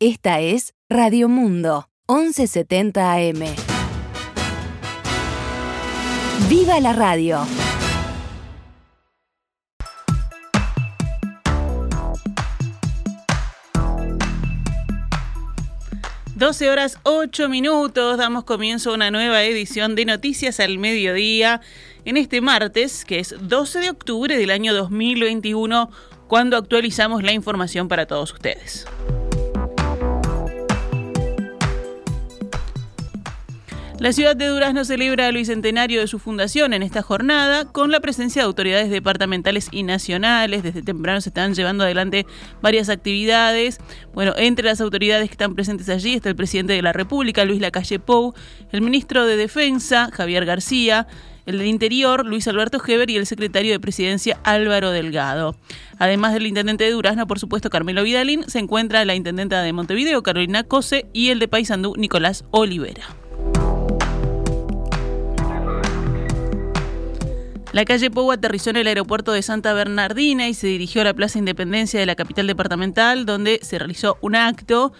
Esta es Radio Mundo, 1170 AM. ¡Viva la radio! Doce horas 8 minutos, damos comienzo a una nueva edición de Noticias al Mediodía en este martes, que es 12 de octubre del año 2021, cuando actualizamos la información para todos ustedes. La ciudad de Durazno celebra el bicentenario de su fundación en esta jornada con la presencia de autoridades departamentales y nacionales. Desde temprano se están llevando adelante varias actividades. Bueno, entre las autoridades que están presentes allí está el presidente de la República, Luis Lacalle Pou, el ministro de Defensa, Javier García, el del Interior, Luis Alberto Heber, y el secretario de Presidencia, Álvaro Delgado. Además del intendente de Durazno, por supuesto, Carmelo Vidalín, se encuentra la intendenta de Montevideo, Carolina Cosse, y el de Paysandú, Nicolás Olivera. Lacalle Pou aterrizó en el aeropuerto de Santa Bernardina y se dirigió a la Plaza Independencia de la capital departamental, donde se realizó un acto.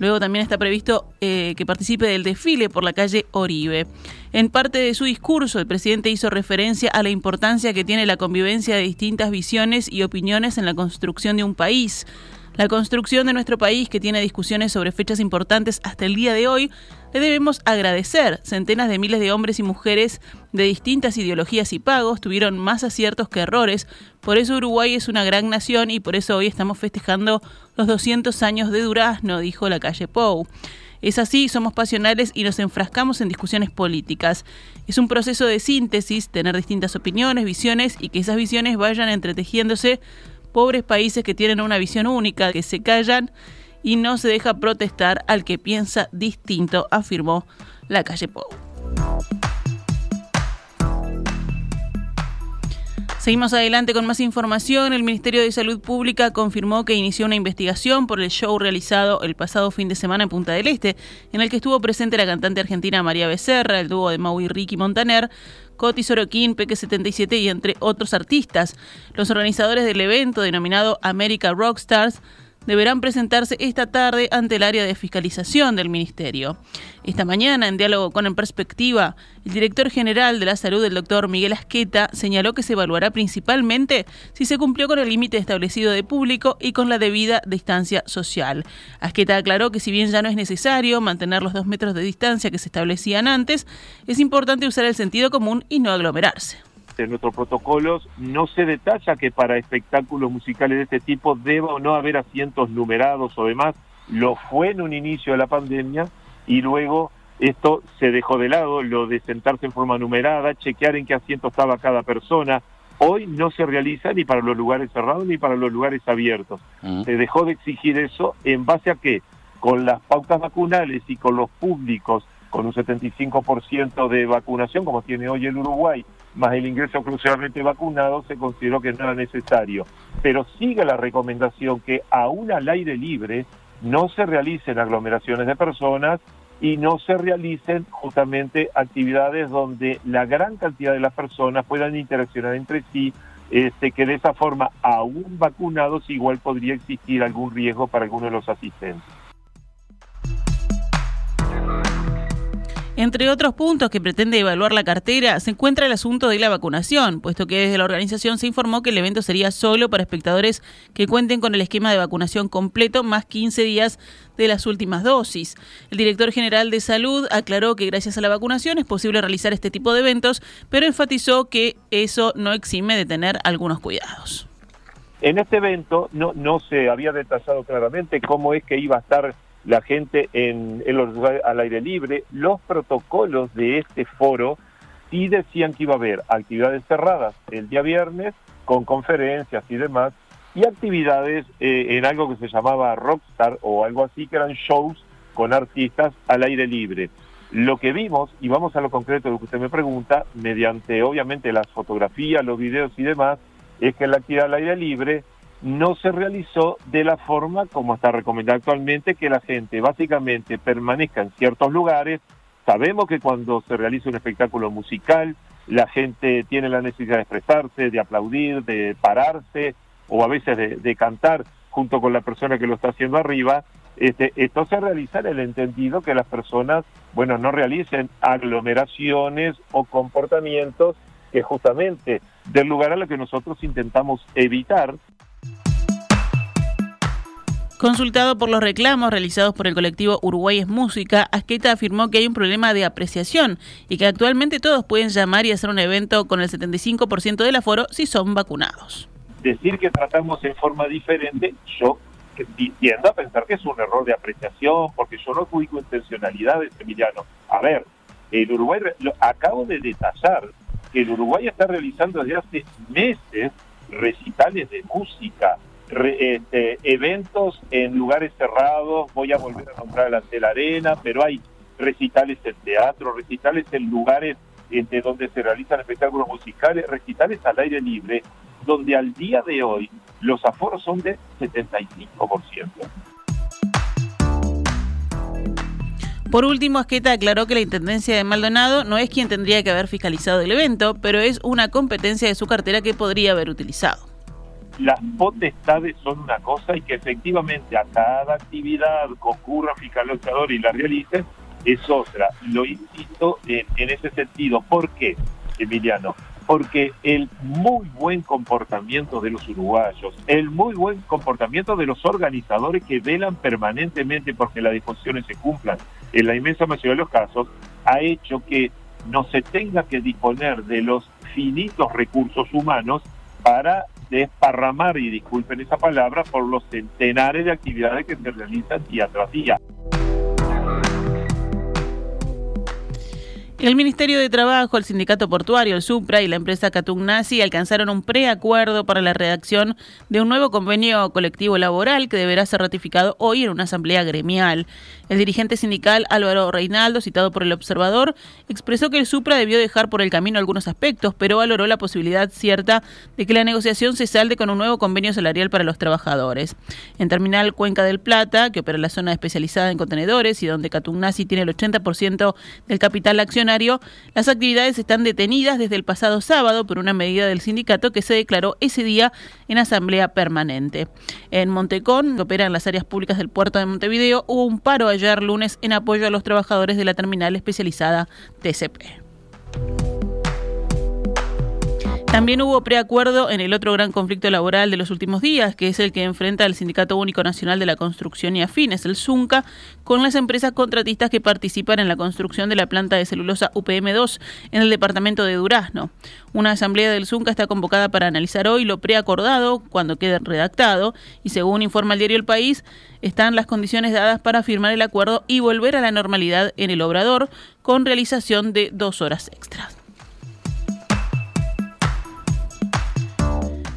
Luego también está previsto que participe del desfile por la calle Oribe. En parte de su discurso, el presidente hizo referencia a la importancia que tiene la convivencia de distintas visiones y opiniones en la construcción de un país. La construcción de nuestro país, que tiene discusiones sobre fechas importantes hasta el día de hoy, le debemos agradecer. Centenas de miles de hombres y mujeres de distintas ideologías y pagos tuvieron más aciertos que errores. Por eso Uruguay es una gran nación y por eso hoy estamos festejando los 200 años de Durazno, dijo Lacalle Pou. Es así, somos pasionales y nos enfrascamos en discusiones políticas. Es un proceso de síntesis, tener distintas opiniones, visiones y que esas visiones vayan entretejiéndose. Pobres países que tienen una visión única, que se callan y no se deja protestar al que piensa distinto, afirmó Lacalle Pou. Seguimos adelante con más información. El Ministerio de Salud Pública confirmó que inició una investigación por el show realizado el pasado fin de semana en Punta del Este, en el que estuvo presente la cantante argentina María Becerra, el dúo de Mau y Ricky Montaner, Coti, Sorokín, PK77 y entre otros artistas. Los organizadores del evento, denominado América Rockstars, deberán presentarse esta tarde ante el área de fiscalización del Ministerio. Esta mañana, en diálogo con En Perspectiva, el director general de la Salud, el doctor Miguel Asqueta, señaló que se evaluará principalmente si se cumplió con el límite establecido de público y con la debida distancia social. Asqueta aclaró que si bien ya no es necesario mantener los 2 metros de distancia que se establecían antes, es importante usar el sentido común y no aglomerarse. En nuestros protocolos no se detalla que para espectáculos musicales de este tipo deba o no haber asientos numerados o demás. Lo fue en un inicio de la pandemia y luego esto se dejó de lado, lo de sentarse en forma numerada, chequear en qué asiento estaba cada persona. Hoy no se realiza ni para los lugares cerrados ni para los lugares abiertos. Se dejó de exigir eso en base a que con las pautas vacunales y con los públicos, con un 75% de vacunación, como tiene hoy el Uruguay, más el ingreso exclusivamente vacunado, se consideró que no era necesario. Pero sigue la recomendación que aún al aire libre no se realicen aglomeraciones de personas y no se realicen justamente actividades donde la gran cantidad de las personas puedan interaccionar entre sí, que de esa forma, aún vacunados, igual podría existir algún riesgo para alguno de los asistentes. Entre otros puntos que pretende evaluar la cartera se encuentra el asunto de la vacunación, puesto que desde la organización se informó que el evento sería solo para espectadores que cuenten con el esquema de vacunación completo más 15 días de las últimas dosis. El director general de Salud aclaró que gracias a la vacunación es posible realizar este tipo de eventos, pero enfatizó que eso no exime de tener algunos cuidados. En este evento no se había detallado claramente cómo es que iba a estar la gente en los lugares al aire libre. Los protocolos de este foro sí decían que iba a haber actividades cerradas el día viernes, con conferencias y demás, y actividades en algo que se llamaba Rockstar o algo así, que eran shows con artistas al aire libre. Lo que vimos, y vamos a lo concreto de lo que usted me pregunta, mediante obviamente las fotografías, los videos y demás, es que la actividad al aire libre no se realizó de la forma como está recomendada actualmente, que la gente básicamente permanezca en ciertos lugares. Sabemos que cuando se realiza un espectáculo musical, la gente tiene la necesidad de expresarse, de aplaudir, de pararse, o a veces de cantar junto con la persona que lo está haciendo arriba, entonces realizar el entendido que las personas, bueno, no realicen aglomeraciones o comportamientos que justamente del lugar a lo que nosotros intentamos evitar. Consultado por los reclamos realizados por el colectivo Uruguay es Música, Asqueta afirmó que hay un problema de apreciación y que actualmente todos pueden llamar y hacer un evento con el 75% del aforo si son vacunados. Decir que tratamos en forma diferente, yo tiendo a pensar que es un error de apreciación, porque yo no ubico intencionalidades, Emiliano. A ver, el Uruguay, acabo de detallar que el Uruguay está realizando desde hace meses recitales de música, eventos en lugares cerrados. Voy a volver a nombrar la arena, pero hay recitales en teatro, recitales en lugares donde se realizan espectáculos musicales, recitales al aire libre, donde al día de hoy los aforos son de 75%. Por último, Asqueta aclaró que la Intendencia de Maldonado no es quien tendría que haber fiscalizado el evento, pero es una competencia de su cartera que podría haber utilizado. Las potestades son una cosa, y que efectivamente a cada actividad concurra fiscalizador y la realicen es otra. Lo insisto en ese sentido. ¿Por qué, Emiliano? Porque el muy buen comportamiento de los uruguayos, el muy buen comportamiento de los organizadores que velan permanentemente porque las disposiciones se cumplan en la inmensa mayoría de los casos, ha hecho que no se tenga que disponer de los finitos recursos humanos para desparramar, y disculpen esa palabra, por los centenares de actividades que se realizan día tras día. El Ministerio de Trabajo, el Sindicato Portuario, el Supra y la empresa Catugnasi alcanzaron un preacuerdo para la redacción de un nuevo convenio colectivo laboral que deberá ser ratificado hoy en una asamblea gremial. El dirigente sindical Álvaro Reinaldo, citado por El Observador, expresó que el Supra debió dejar por el camino algunos aspectos, pero valoró la posibilidad cierta de que la negociación se salde con un nuevo convenio salarial para los trabajadores. En Terminal Cuenca del Plata, que opera la zona especializada en contenedores y donde Catugnasi tiene el 80% del capital accionario, las actividades están detenidas desde el pasado sábado por una medida del sindicato que se declaró ese día en asamblea permanente. En Montecón, que opera en las áreas públicas del puerto de Montevideo, hubo un paro ayer lunes en apoyo a los trabajadores de la terminal especializada TCP. También hubo preacuerdo en el otro gran conflicto laboral de los últimos días, que es el que enfrenta el Sindicato Único Nacional de la Construcción y Afines, el SUNCA, con las empresas contratistas que participan en la construcción de la planta de celulosa UPM2 en el departamento de Durazno. Una asamblea del SUNCA está convocada para analizar hoy lo preacordado, cuando quede redactado, y según informa el diario El País, están las condiciones dadas para firmar el acuerdo y volver a la normalidad en el Obrador, con realización de 2 horas extras.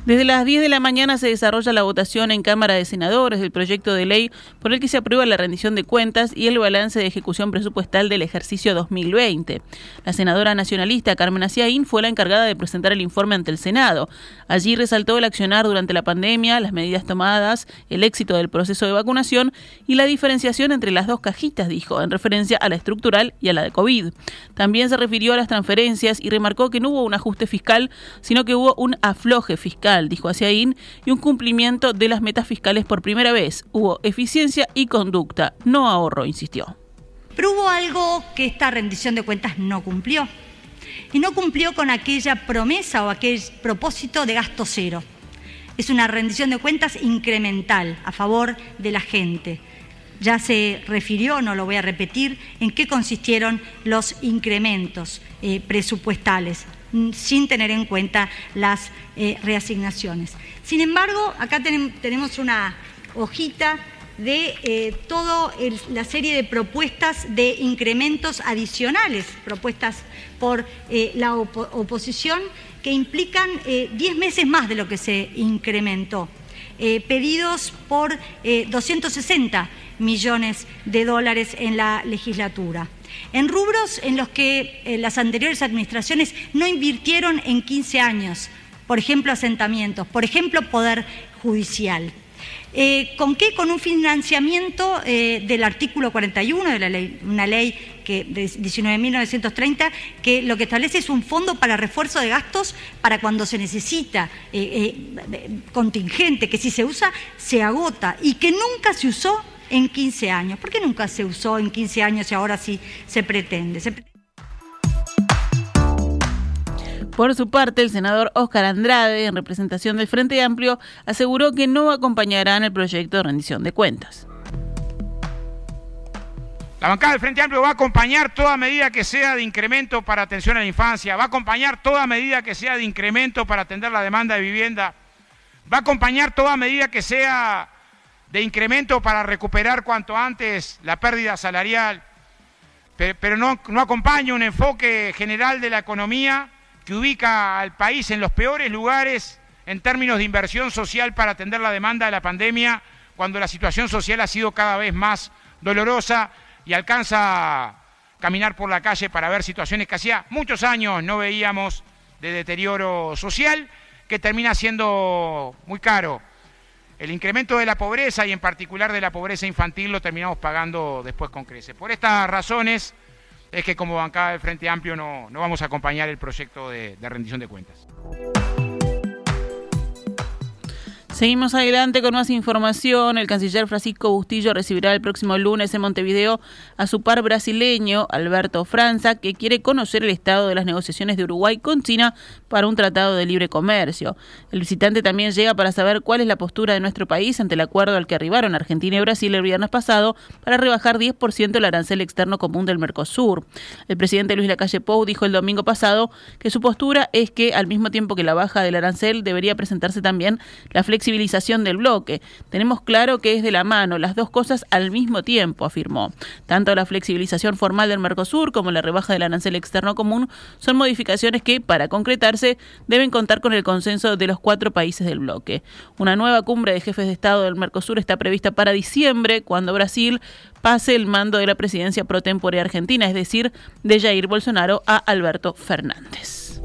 Desde las 10 de la mañana se desarrolla la votación en Cámara de Senadores del proyecto de ley por el que se aprueba la rendición de cuentas y el balance de ejecución presupuestal del ejercicio 2020. La senadora nacionalista Carmen Asiain fue la encargada de presentar el informe ante el Senado. Allí resaltó el accionar durante la pandemia, las medidas tomadas, el éxito del proceso de vacunación y la diferenciación entre las dos cajitas, dijo, en referencia a la estructural y a la de COVID. También se refirió a las transferencias y remarcó que no hubo un ajuste fiscal, sino que hubo un afloje fiscal, dijo Asiain, y un cumplimiento de las metas fiscales por primera vez. Hubo eficiencia y conducta, no ahorro, insistió. Pero hubo algo que esta rendición de cuentas no cumplió. Y no cumplió con aquella promesa o aquel propósito de gasto cero. Es una rendición de cuentas incremental a favor de la gente. Ya se refirió, no lo voy a repetir, en qué consistieron los incrementos presupuestales, sin tener en cuenta las reasignaciones. Sin embargo, acá tenemos una hojita de toda la serie de propuestas de incrementos adicionales, propuestas por la oposición, que implican 10 meses más de lo que se incrementó. Pedidos por $260 millones en la legislatura. En rubros en los que las anteriores administraciones no invirtieron en 15 años, por ejemplo asentamientos, por ejemplo poder judicial. ¿Con qué? Con un financiamiento del artículo 41 de la ley, una ley de 19.930, que lo que establece es un fondo para refuerzo de gastos para cuando se necesita, contingente, que si se usa se agota y que nunca se usó en 15 años. ¿Por qué nunca se usó en 15 años y ahora sí se pretende? Por su parte, el senador Oscar Andrade, en representación del Frente Amplio, aseguró que no acompañarán el proyecto de rendición de cuentas. La bancada del Frente Amplio va a acompañar toda medida que sea de incremento para atención a la infancia, va a acompañar toda medida que sea de incremento para atender la demanda de vivienda, va a acompañar toda medida que sea de incremento para recuperar cuanto antes la pérdida salarial, pero no acompaña un enfoque general de la economía que ubica al país en los peores lugares en términos de inversión social para atender la demanda de la pandemia, cuando la situación social ha sido cada vez más dolorosa y alcanza a caminar por la calle para ver situaciones que hacía muchos años no veíamos, de deterioro social, que termina siendo muy caro. El incremento de la pobreza, y en particular de la pobreza infantil, lo terminamos pagando después con creces. Por estas razones es que como bancada del Frente Amplio no vamos a acompañar el proyecto de rendición de cuentas. Seguimos adelante con más información. El canciller Francisco Bustillo recibirá el próximo lunes en Montevideo a su par brasileño, Alberto Franza, que quiere conocer el estado de las negociaciones de Uruguay con China para un tratado de libre comercio. El visitante también llega para saber cuál es la postura de nuestro país ante el acuerdo al que arribaron Argentina y Brasil el viernes pasado para rebajar 10% el arancel externo común del Mercosur. El presidente Luis Lacalle Pou dijo el domingo pasado que su postura es que, al mismo tiempo que la baja del arancel, debería presentarse también la flexibilización del bloque. Tenemos claro que es de la mano, las dos cosas al mismo tiempo, afirmó. Tanto la flexibilización formal del Mercosur como la rebaja del arancel externo común son modificaciones que, para concretarse, deben contar con el consenso de los 4 países del bloque. Una nueva cumbre de jefes de Estado del Mercosur está prevista para diciembre, cuando Brasil pase el mando de la presidencia pro tempore argentina, es decir, de Jair Bolsonaro a Alberto Fernández.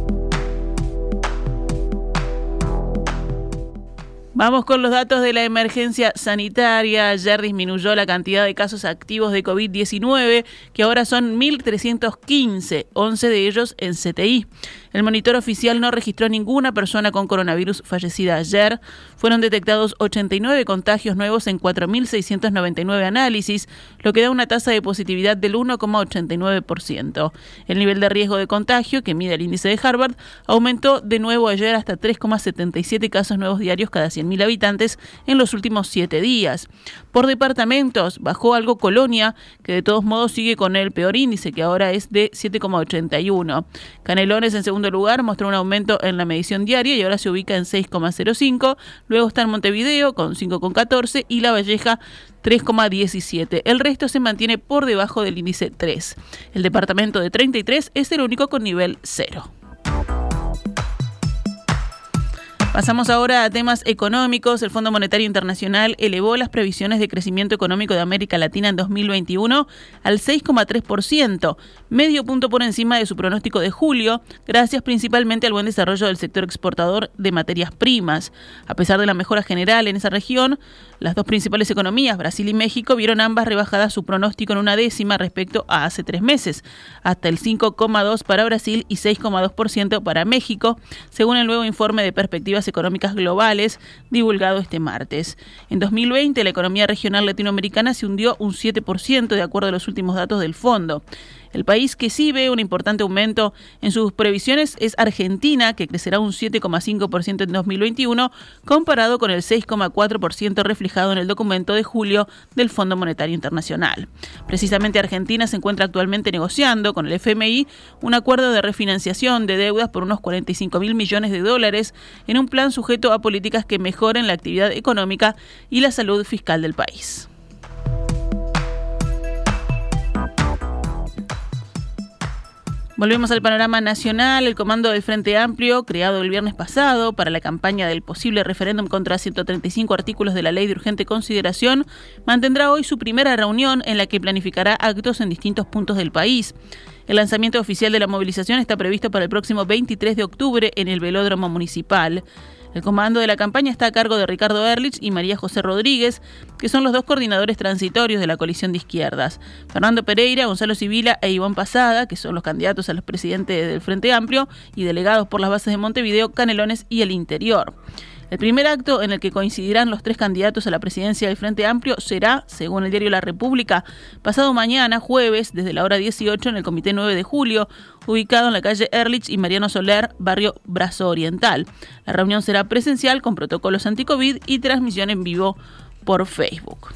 Vamos con los datos de la emergencia sanitaria. Ayer disminuyó la cantidad de casos activos de COVID-19, que ahora son 1.315, 11 de ellos en CTI. El monitor oficial no registró ninguna persona con coronavirus fallecida ayer. Fueron detectados 89 contagios nuevos en 4.699 análisis, lo que da una tasa de positividad del 1,89%. El nivel de riesgo de contagio, que mide el índice de Harvard, aumentó de nuevo ayer hasta 3,77 casos nuevos diarios cada 100.000 habitantes en los últimos 7 días. Por departamentos, bajó algo Colonia, que de todos modos sigue con el peor índice, que ahora es de 7,81. Canelones, en segundo lugar, mostró un aumento en la medición diaria y ahora se ubica en 6,05. Luego está en Montevideo con 5,14 y La Valleja 3,17. El resto se mantiene por debajo del índice 3. El departamento de 33 es el único con nivel 0. Pasamos ahora a temas económicos. El Fondo Monetario Internacional elevó las previsiones de crecimiento económico de América Latina en 2021 al 6,3%, medio punto por encima de su pronóstico de julio, gracias principalmente al buen desarrollo del sector exportador de materias primas. A pesar de la mejora general en esa región, las dos principales economías, Brasil y México, vieron ambas rebajadas su pronóstico en 1 décima respecto a hace 3 meses, hasta el 5,2% para Brasil y 6,2% para México, según el nuevo informe de perspectivas económicas globales divulgado este martes. En 2020, la economía regional latinoamericana se hundió un 7% de acuerdo a los últimos datos del fondo. El país que sí ve un importante aumento en sus previsiones es Argentina, que crecerá un 7,5% en 2021, comparado con el 6,4% reflejado en el documento de julio del Fondo Monetario Internacional. Precisamente Argentina se encuentra actualmente negociando con el FMI un acuerdo de refinanciación de deudas por unos $45 mil millones en un plan sujeto a políticas que mejoren la actividad económica y la salud fiscal del país. Volvemos al panorama nacional. El comando del Frente Amplio, creado el viernes pasado para la campaña del posible referéndum contra 135 artículos de la Ley de Urgente Consideración, mantendrá hoy su primera reunión en la que planificará actos en distintos puntos del país. El lanzamiento oficial de la movilización está previsto para el próximo 23 de octubre en el Velódromo Municipal. El comando de la campaña está a cargo de Ricardo Erlich y María José Rodríguez, que son los dos coordinadores transitorios de la coalición de izquierdas. Fernando Pereira, Gonzalo Sibila e Iván Pasada, que son los candidatos a los presidentes del Frente Amplio y delegados por las bases de Montevideo, Canelones y el Interior. El primer acto en el que coincidirán los tres candidatos a la presidencia del Frente Amplio será, según el diario La República, pasado mañana, jueves, desde la hora 18, en el Comité 9 de Julio, ubicado en la calle Erlich y Mariano Soler, barrio Brazo Oriental. La reunión será presencial con protocolos anti-COVID y transmisión en vivo por Facebook.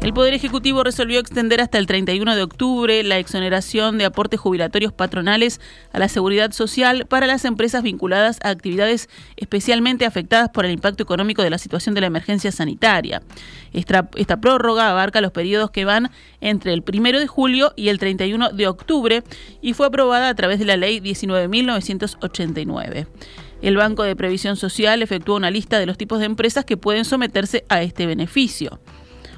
El Poder Ejecutivo resolvió extender hasta el 31 de octubre la exoneración de aportes jubilatorios patronales a la Seguridad Social para las empresas vinculadas a actividades especialmente afectadas por el impacto económico de la situación de la emergencia sanitaria. Esta prórroga abarca los periodos que van entre el 1 de julio y el 31 de octubre y fue aprobada a través de la Ley 19.989. El Banco de Previsión Social efectuó una lista de los tipos de empresas que pueden someterse a este beneficio.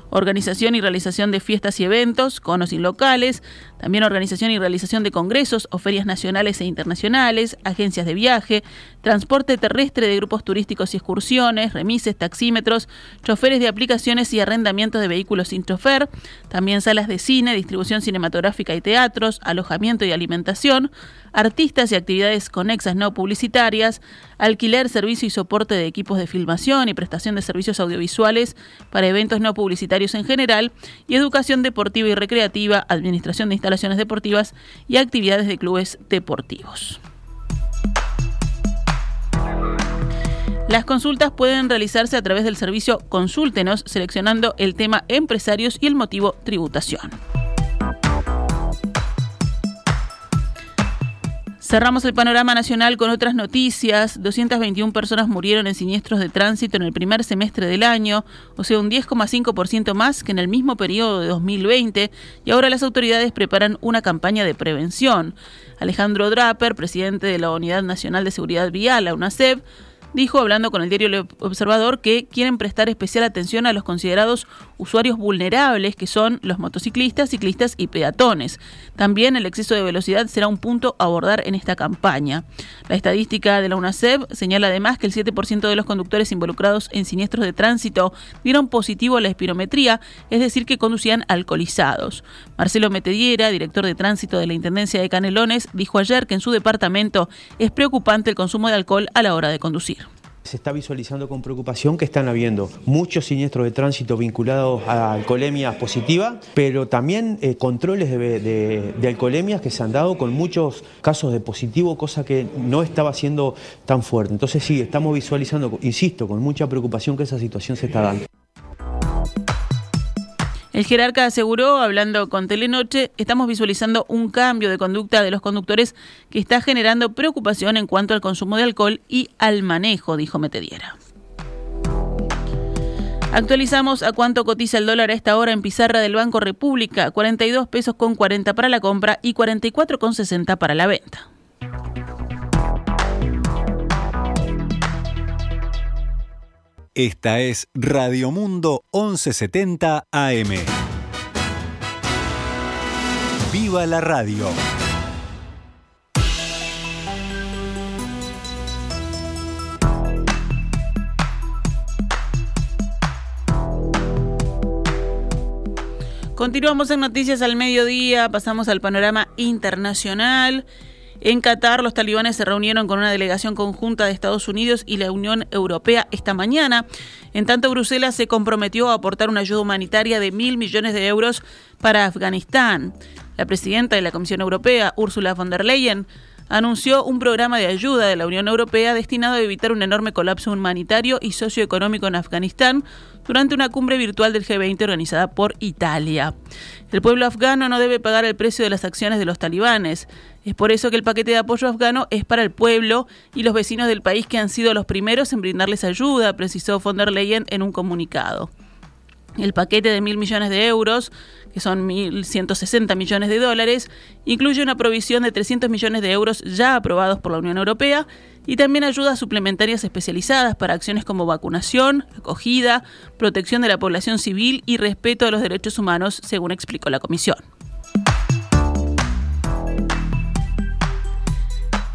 Organización y realización de fiestas y eventos, con o sin locales, también organización y realización de congresos o ferias nacionales e internacionales, agencias de viaje, transporte terrestre de grupos turísticos y excursiones, remises, taxímetros, choferes de aplicaciones y arrendamientos de vehículos sin chofer, también salas de cine, distribución cinematográfica y teatros, alojamiento y alimentación, artistas y actividades conexas no publicitarias, alquiler, servicio y soporte de equipos de filmación y prestación de servicios audiovisuales para eventos no publicitarios en general, y educación deportiva y recreativa, administración de instalaciones deportivas y actividades de clubes deportivos. Las consultas pueden realizarse a través del servicio Consúltenos, seleccionando el tema empresarios y el motivo tributación. Cerramos el panorama nacional con otras noticias. 221 personas murieron en siniestros de tránsito en el primer semestre del año, o sea, un 10,5% más que en el mismo periodo de 2020, y ahora las autoridades preparan una campaña de prevención. Alejandro Draper, presidente de la Unidad Nacional de Seguridad Vial, la UNASEV, dijo, hablando con el diario El Observador, que quieren prestar especial atención a los considerados usuarios vulnerables, que son los motociclistas, ciclistas y peatones. También el exceso de velocidad será un punto a abordar en esta campaña. La estadística de la UNASEV señala además que el 7% de los conductores involucrados en siniestros de tránsito dieron positivo a la espirometría, es decir, que conducían alcoholizados. Marcelo Metediera, director de tránsito de la Intendencia de Canelones, dijo ayer que en su departamento es preocupante el consumo de alcohol a la hora de conducir. Se está visualizando con preocupación que están habiendo muchos siniestros de tránsito vinculados a alcoholemias positivas, pero también controles de alcoholemias que se han dado con muchos casos de positivo, cosa que no estaba siendo tan fuerte. Entonces sí, estamos visualizando, insisto, con mucha preocupación que esa situación se está dando. El jerarca aseguró, hablando con Telenoche, estamos visualizando un cambio de conducta de los conductores que está generando preocupación en cuanto al consumo de alcohol y al manejo, dijo Metediera. Actualizamos a cuánto cotiza el dólar a esta hora en pizarra del Banco República, 42,40 pesos para la compra y 44,60 para la venta. Esta es Radio Mundo 1170 AM. ¡Viva la radio! Continuamos en Noticias al Mediodía, pasamos al panorama internacional. En Qatar, los talibanes se reunieron con una delegación conjunta de Estados Unidos y la Unión Europea esta mañana. En tanto, Bruselas se comprometió a aportar una ayuda humanitaria de 1.000 millones de euros para Afganistán. La presidenta de la Comisión Europea, Ursula von der Leyen, anunció un programa de ayuda de la Unión Europea destinado a evitar un enorme colapso humanitario y socioeconómico en Afganistán durante una cumbre virtual del G20 organizada por Italia. El pueblo afgano no debe pagar el precio de las acciones de los talibanes. Es por eso que el paquete de apoyo afgano es para el pueblo y los vecinos del país que han sido los primeros en brindarles ayuda, precisó von der Leyen en un comunicado. El paquete de 1.000 millones de euros, que son 1.160 millones de dólares, incluye una provisión de 300 millones de euros ya aprobados por la Unión Europea y también ayudas suplementarias especializadas para acciones como vacunación, acogida, protección de la población civil y respeto a los derechos humanos, según explicó la Comisión.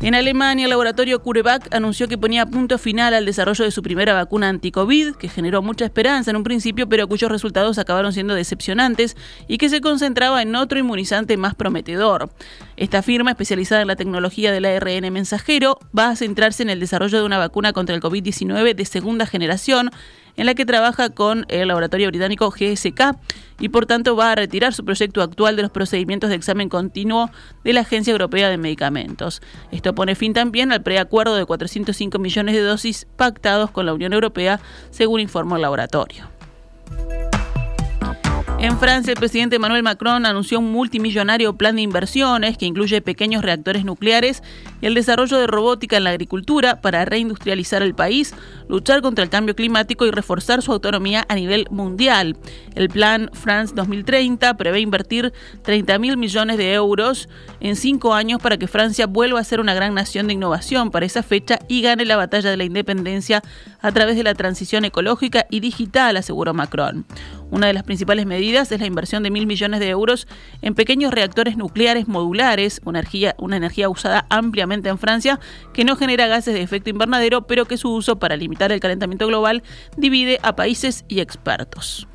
En Alemania, el laboratorio Curevac anunció que ponía punto final al desarrollo de su primera vacuna anti-COVID, que generó mucha esperanza en un principio, pero cuyos resultados acabaron siendo decepcionantes y que se concentraba en otro inmunizante más prometedor. Esta firma, especializada en la tecnología del ARN mensajero, va a centrarse en el desarrollo de una vacuna contra el COVID-19 de segunda generación, en la que trabaja con el laboratorio británico GSK y por tanto va a retirar su proyecto actual de los procedimientos de examen continuo de la Agencia Europea de Medicamentos. Esto pone fin también al preacuerdo de 405 millones de dosis pactados con la Unión Europea, según informó el laboratorio. En Francia, el presidente Emmanuel Macron anunció un multimillonario plan de inversiones que incluye pequeños reactores nucleares y el desarrollo de robótica en la agricultura para reindustrializar el país, luchar contra el cambio climático y reforzar su autonomía a nivel mundial. El plan France 2030 prevé invertir 30.000 millones de euros en 5 años para que Francia vuelva a ser una gran nación de innovación para esa fecha y gane la batalla de la independencia a través de la transición ecológica y digital, aseguró Macron. Una de las principales medidas es la inversión de 1.000 millones de euros en pequeños reactores nucleares modulares, una energía usada ampliamente en Francia que no genera gases de efecto invernadero, pero que su uso para limitar el calentamiento global divide a países y expertos.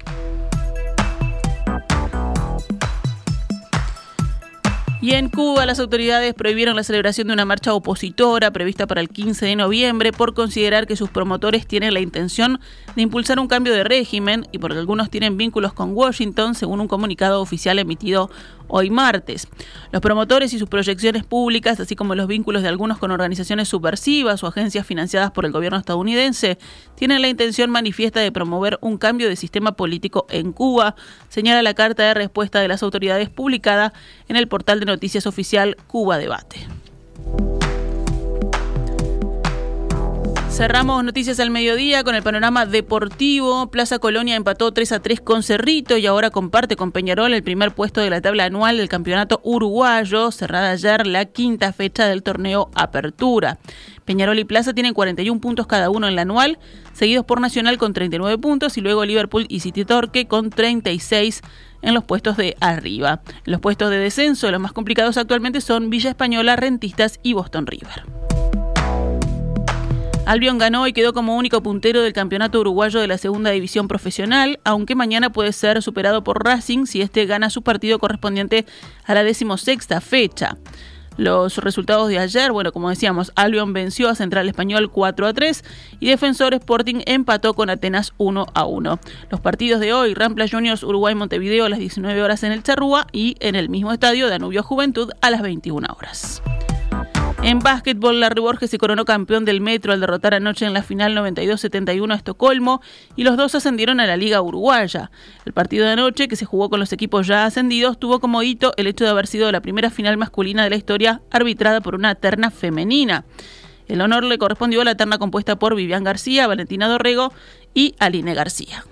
Y en Cuba, las autoridades prohibieron la celebración de una marcha opositora prevista para el 15 de noviembre por considerar que sus promotores tienen la intención de impulsar un cambio de régimen y porque algunos tienen vínculos con Washington, según un comunicado oficial emitido hoy martes. Los promotores y sus proyecciones públicas, así como los vínculos de algunos con organizaciones subversivas o agencias financiadas por el gobierno estadounidense, tienen la intención manifiesta de promover un cambio de sistema político en Cuba, señala la carta de respuesta de las autoridades publicada en el portal de noticias oficial Cuba Debate. Cerramos Noticias al Mediodía con el panorama deportivo. Plaza Colonia empató 3-3 con Cerrito y ahora comparte con Peñarol el primer puesto de la tabla anual del campeonato uruguayo, cerrada ayer la 5ª fecha del torneo Apertura. Peñarol y Plaza tienen 41 puntos cada uno en la anual, seguidos por Nacional con 39 puntos y luego Liverpool y City Torque con 36 en los puestos de arriba. En los puestos de descenso, los más complicados actualmente son Villa Española, Rentistas y Boston River. Albion ganó y quedó como único puntero del campeonato uruguayo de la segunda división profesional, aunque mañana puede ser superado por Racing si este gana su partido correspondiente a la 16ª fecha. Los resultados de ayer, como decíamos, Albion venció a Central Español 4-3 y Defensor Sporting empató con Atenas 1-1. Los partidos de hoy, Rampla Juniors Uruguay-Montevideo a las 19 horas en el Charrúa y en el mismo estadio Danubio Juventud a las 21 horas. En básquetbol, Larry Borges se coronó campeón del Metro al derrotar anoche en la final 92-71 a Estocolmo y los dos ascendieron a la Liga Uruguaya. El partido de anoche, que se jugó con los equipos ya ascendidos, tuvo como hito el hecho de haber sido la primera final masculina de la historia arbitrada por una terna femenina. El honor le correspondió a la terna compuesta por Vivian García, Valentina Dorrego y Aline García.